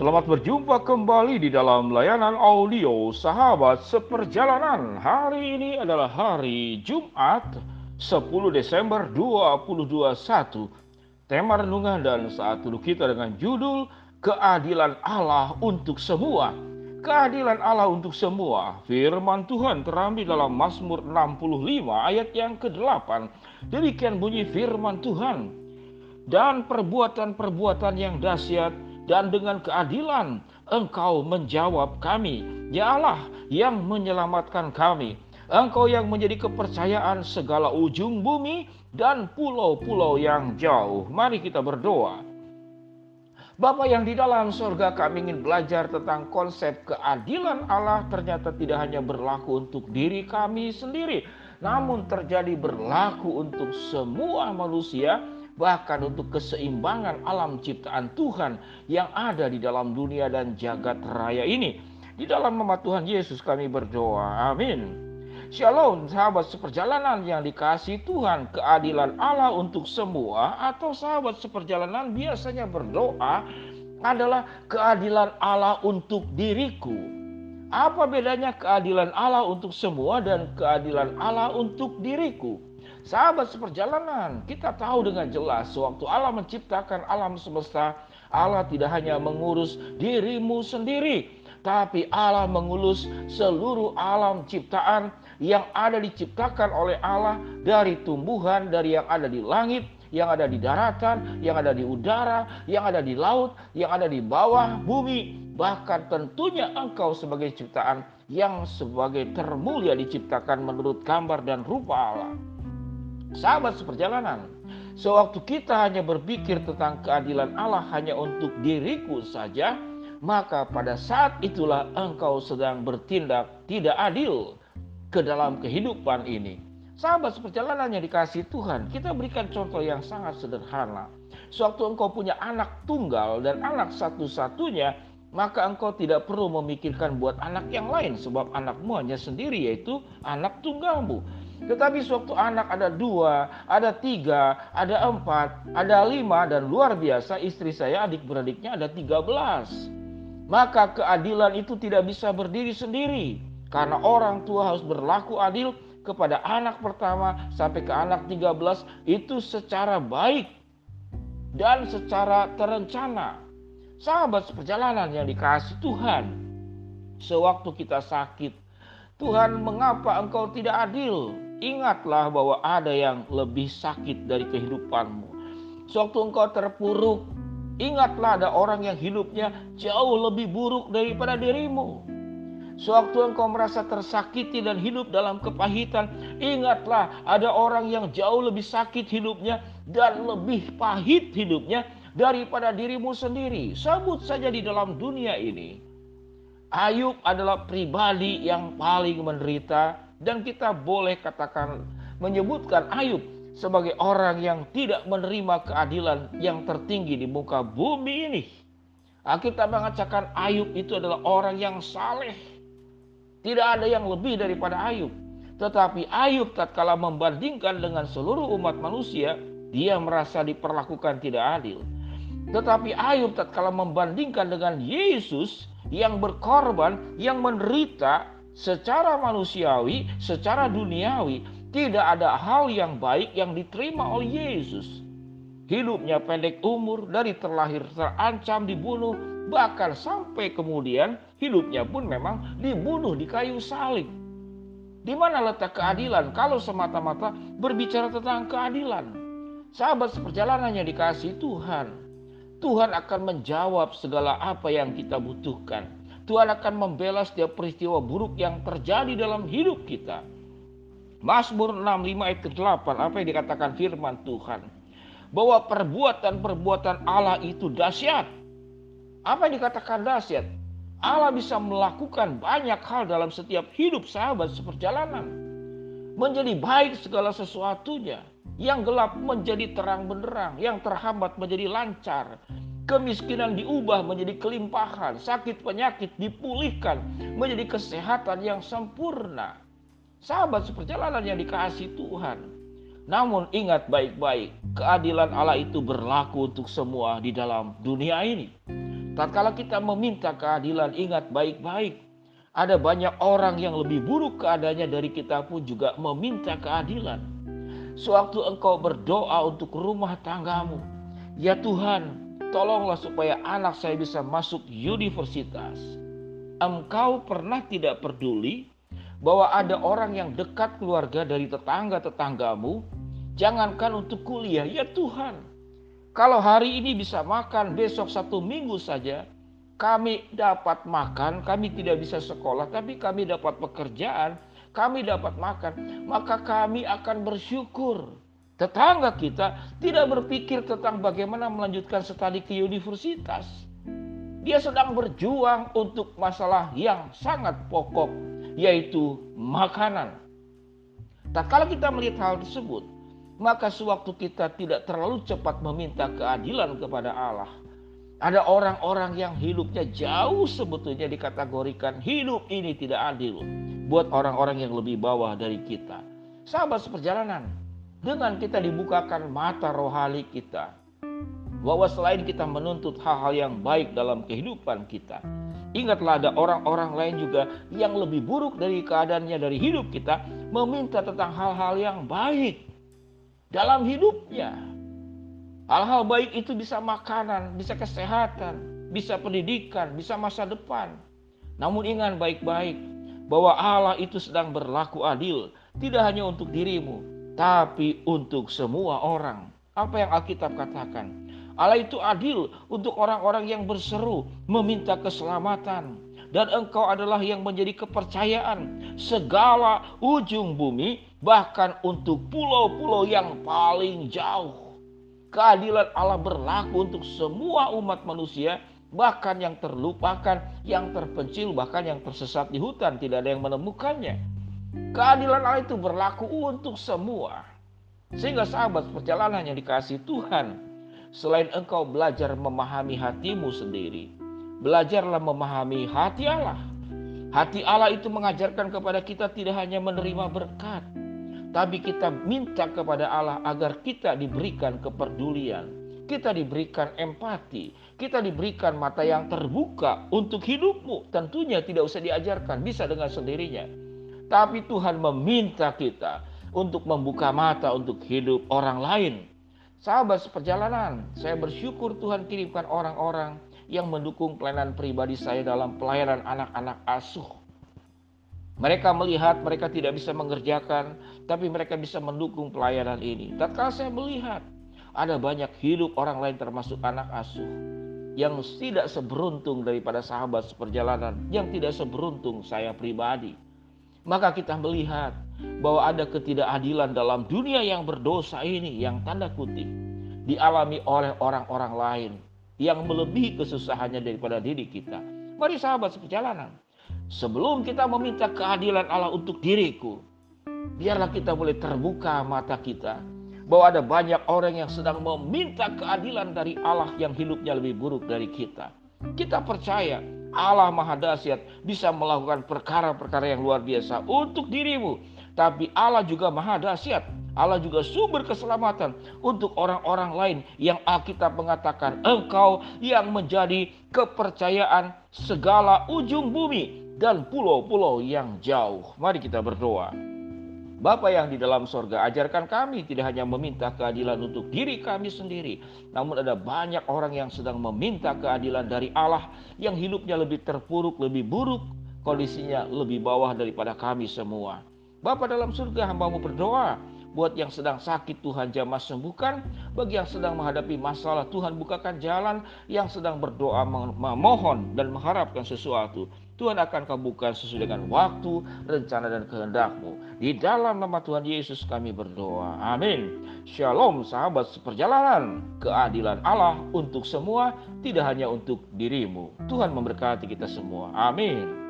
Selamat berjumpa kembali di dalam layanan audio Sahabat Seperjalanan. Hari ini adalah hari Jumat 10 Desember 2021. Tema renungan dan saat teduh kita dengan judul Keadilan Allah untuk Semua. Keadilan Allah untuk semua. Firman Tuhan terambil dalam Mazmur 65 ayat yang ke-8. Demikian bunyi firman Tuhan. Dan perbuatan-perbuatan yang dahsyat dan dengan keadilan Engkau menjawab kami. Ya Allah yang menyelamatkan kami. Engkau yang menjadi kepercayaan segala ujung bumi dan pulau-pulau yang jauh. Mari kita berdoa. Bapa yang di dalam surga, kami ingin belajar tentang konsep keadilan Allah ternyata tidak hanya berlaku untuk diri kami sendiri, namun terjadi berlaku untuk semua manusia, bahkan untuk keseimbangan alam ciptaan Tuhan yang ada di dalam dunia dan jagat raya ini. Di dalam nama Tuhan Yesus kami berdoa. Amin. Shalom sahabat seperjalanan yang dikasihi Tuhan. Keadilan Allah untuk semua atau sahabat seperjalanan biasanya berdoa adalah keadilan Allah untuk diriku. Apa bedanya keadilan Allah untuk semua dan keadilan Allah untuk diriku? Sahabat seperjalanan, kita tahu dengan jelas waktu Allah menciptakan alam semesta, Allah tidak hanya mengurus dirimu sendiri, tapi Allah mengurus seluruh alam ciptaan yang ada diciptakan oleh Allah, dari tumbuhan, dari yang ada di langit, yang ada di daratan, yang ada di udara, yang ada di laut, yang ada di bawah bumi. Bahkan tentunya engkau sebagai ciptaan yang sebagai termulia diciptakan menurut gambar dan rupa Allah. Sahabat seperjalanan, sewaktu kita hanya berpikir tentang keadilan Allah hanya untuk diriku saja, maka pada saat itulah engkau sedang bertindak tidak adil ke dalam kehidupan ini. Sahabat seperjalanan yang dikasihi Tuhan, kita berikan contoh yang sangat sederhana. Sewaktu engkau punya anak tunggal dan anak satu-satunya, maka engkau tidak perlu memikirkan buat anak yang lain, sebab anakmu hanya sendiri, yaitu anak tunggalmu. Tetapi sewaktu anak ada 2, ada 3, ada 4, ada 5, dan luar biasa istri saya adik-beradiknya ada 13. Maka keadilan itu tidak bisa berdiri sendiri, karena orang tua harus berlaku adil kepada anak pertama sampai ke anak 13 itu secara baik dan secara terencana. Sahabat seperjalanan yang dikasihi Tuhan, sewaktu kita sakit, Tuhan, mengapa Engkau tidak adil? Ingatlah bahwa ada yang lebih sakit dari kehidupanmu. Sewaktu engkau terpuruk, ingatlah ada orang yang hidupnya jauh lebih buruk daripada dirimu. Sewaktu engkau merasa tersakiti dan hidup dalam kepahitan, ingatlah ada orang yang jauh lebih sakit hidupnya dan lebih pahit hidupnya daripada dirimu sendiri. Sebut saja di dalam dunia ini, Ayub adalah pribadi yang paling menderita, dan kita boleh katakan menyebutkan Ayub sebagai orang yang tidak menerima keadilan yang tertinggi di muka bumi ini. Alkitab mengatakan Ayub itu adalah orang yang saleh. Tidak ada yang lebih daripada Ayub. Tetapi Ayub tatkala membandingkan dengan seluruh umat manusia, dia merasa diperlakukan tidak adil. Tetapi Ayub tatkala membandingkan dengan Yesus yang berkorban, yang menderita secara manusiawi, secara duniawi, tidak ada hal yang baik yang diterima oleh Yesus. Hidupnya pendek umur, dari terlahir terancam dibunuh, bahkan sampai kemudian hidupnya pun memang dibunuh di kayu salib. Di mana letak keadilan kalau semata-mata berbicara tentang keadilan? Sahabat seperjalanan yang dikasihi Tuhan, Tuhan akan menjawab segala apa yang kita butuhkan. Tuhan akan membela setiap peristiwa buruk yang terjadi dalam hidup kita. Mazmur 65 ayat ke-8, apa yang dikatakan firman Tuhan? Bahwa perbuatan-perbuatan Allah itu dahsyat. Apa yang dikatakan dahsyat? Allah bisa melakukan banyak hal dalam setiap hidup sahabat seperjalanan. Menjadi baik segala sesuatunya. Yang gelap menjadi terang benderang, yang terhambat menjadi lancar, kemiskinan diubah menjadi kelimpahan, sakit penyakit dipulihkan menjadi kesehatan yang sempurna. Sahabat seperjalanan yang dikasihi Tuhan, namun ingat baik-baik, keadilan Allah itu berlaku untuk semua di dalam dunia ini. Tatkala kita meminta keadilan, ingat baik-baik. Ada banyak orang yang lebih buruk keadaannya dari kita pun juga meminta keadilan. Sewaktu engkau berdoa untuk rumah tanggamu, ya Tuhan, tolonglah supaya anak saya bisa masuk universitas. Engkau pernah tidak peduli bahwa ada orang yang dekat keluarga dari tetangga-tetanggamu, jangankan untuk kuliah, ya Tuhan, kalau hari ini bisa makan, besok satu minggu saja kami dapat makan, kami tidak bisa sekolah, tapi kami dapat pekerjaan, kami dapat makan, maka kami akan bersyukur. Tetangga kita tidak berpikir tentang bagaimana melanjutkan studi ke universitas. Dia sedang berjuang untuk masalah yang sangat pokok, yaitu makanan. Tatkala kita melihat hal tersebut, maka sewaktu kita tidak terlalu cepat meminta keadilan kepada Allah. Ada orang-orang yang hidupnya jauh sebetulnya dikategorikan hidup ini tidak adil buat orang-orang yang lebih bawah dari kita. Sahabat seperjalanan, dengan kita dibukakan mata rohani kita, bahwa selain kita menuntut hal-hal yang baik dalam kehidupan kita, ingatlah ada orang-orang lain juga yang lebih buruk dari keadaannya, dari hidup kita, meminta tentang hal-hal yang baik dalam hidupnya. Hal-hal baik itu bisa makanan, bisa kesehatan, bisa pendidikan, bisa masa depan. Namun ingat baik-baik bahwa Allah itu sedang berlaku adil. Tidak hanya untuk dirimu, tapi untuk semua orang. Apa yang Alkitab katakan? Allah itu adil untuk orang-orang yang berseru meminta keselamatan. Dan engkau adalah yang menjadi kepercayaan segala ujung bumi, bahkan untuk pulau-pulau yang paling jauh. Keadilan Allah berlaku untuk semua umat manusia, bahkan yang terlupakan, yang terpencil, bahkan yang tersesat di hutan, tidak ada yang menemukannya. Keadilan Allah itu berlaku untuk semua. Sehingga sahabat perjalanan yang dikasihi Tuhan, selain engkau belajar memahami hatimu sendiri, belajarlah memahami hati Allah. Hati Allah itu mengajarkan kepada kita tidak hanya menerima berkat, tapi kita minta kepada Allah agar kita diberikan kepedulian, kita diberikan empati, kita diberikan mata yang terbuka untuk hidupmu. Tentunya tidak usah diajarkan, bisa dengan sendirinya. Tapi Tuhan meminta kita untuk membuka mata untuk hidup orang lain. Sahabat seperjalanan, saya bersyukur Tuhan kirimkan orang-orang yang mendukung pelayanan pribadi saya dalam pelayanan anak-anak asuh. Mereka melihat, mereka tidak bisa mengerjakan, tapi mereka bisa mendukung pelayanan ini. Tatkala saya melihat, ada banyak hidup orang lain termasuk anak asuh yang tidak seberuntung daripada sahabat seperjalanan, yang tidak seberuntung saya pribadi. Maka kita melihat bahwa ada ketidakadilan dalam dunia yang berdosa ini, yang tanda kutip, dialami oleh orang-orang lain yang melebihi kesusahannya daripada diri kita. Mari sahabat seperjalanan, sebelum kita meminta keadilan Allah untuk diriku, biarlah kita boleh terbuka mata kita bahwa ada banyak orang yang sedang meminta keadilan dari Allah yang hidupnya lebih buruk dari kita. Kita percaya Allah Maha Dahsyat bisa melakukan perkara-perkara yang luar biasa untuk dirimu. Tapi Allah juga Maha Dahsyat, Allah juga sumber keselamatan untuk orang-orang lain yang Alkitab mengatakan engkau yang menjadi kepercayaan segala ujung bumi dan pulau-pulau yang jauh. Mari kita berdoa. Bapa yang di dalam sorga, ajarkan kami tidak hanya meminta keadilan untuk diri kami sendiri, namun ada banyak orang yang sedang meminta keadilan dari Allah yang hidupnya lebih terpuruk, lebih buruk, kondisinya lebih bawah daripada kami semua. Bapa dalam surga, hamba-Mu berdoa buat yang sedang sakit, Tuhan jamah sembuhkan. Bagi yang sedang menghadapi masalah, Tuhan bukakan jalan. Yang sedang berdoa memohon dan mengharapkan sesuatu, Tuhan akan Kau buka sesuai dengan waktu, rencana dan kehendak-Mu. Di dalam nama Tuhan Yesus kami berdoa, amin. Shalom sahabat seperjalanan. Keadilan Allah untuk semua, tidak hanya untuk dirimu. Tuhan memberkati kita semua, amin.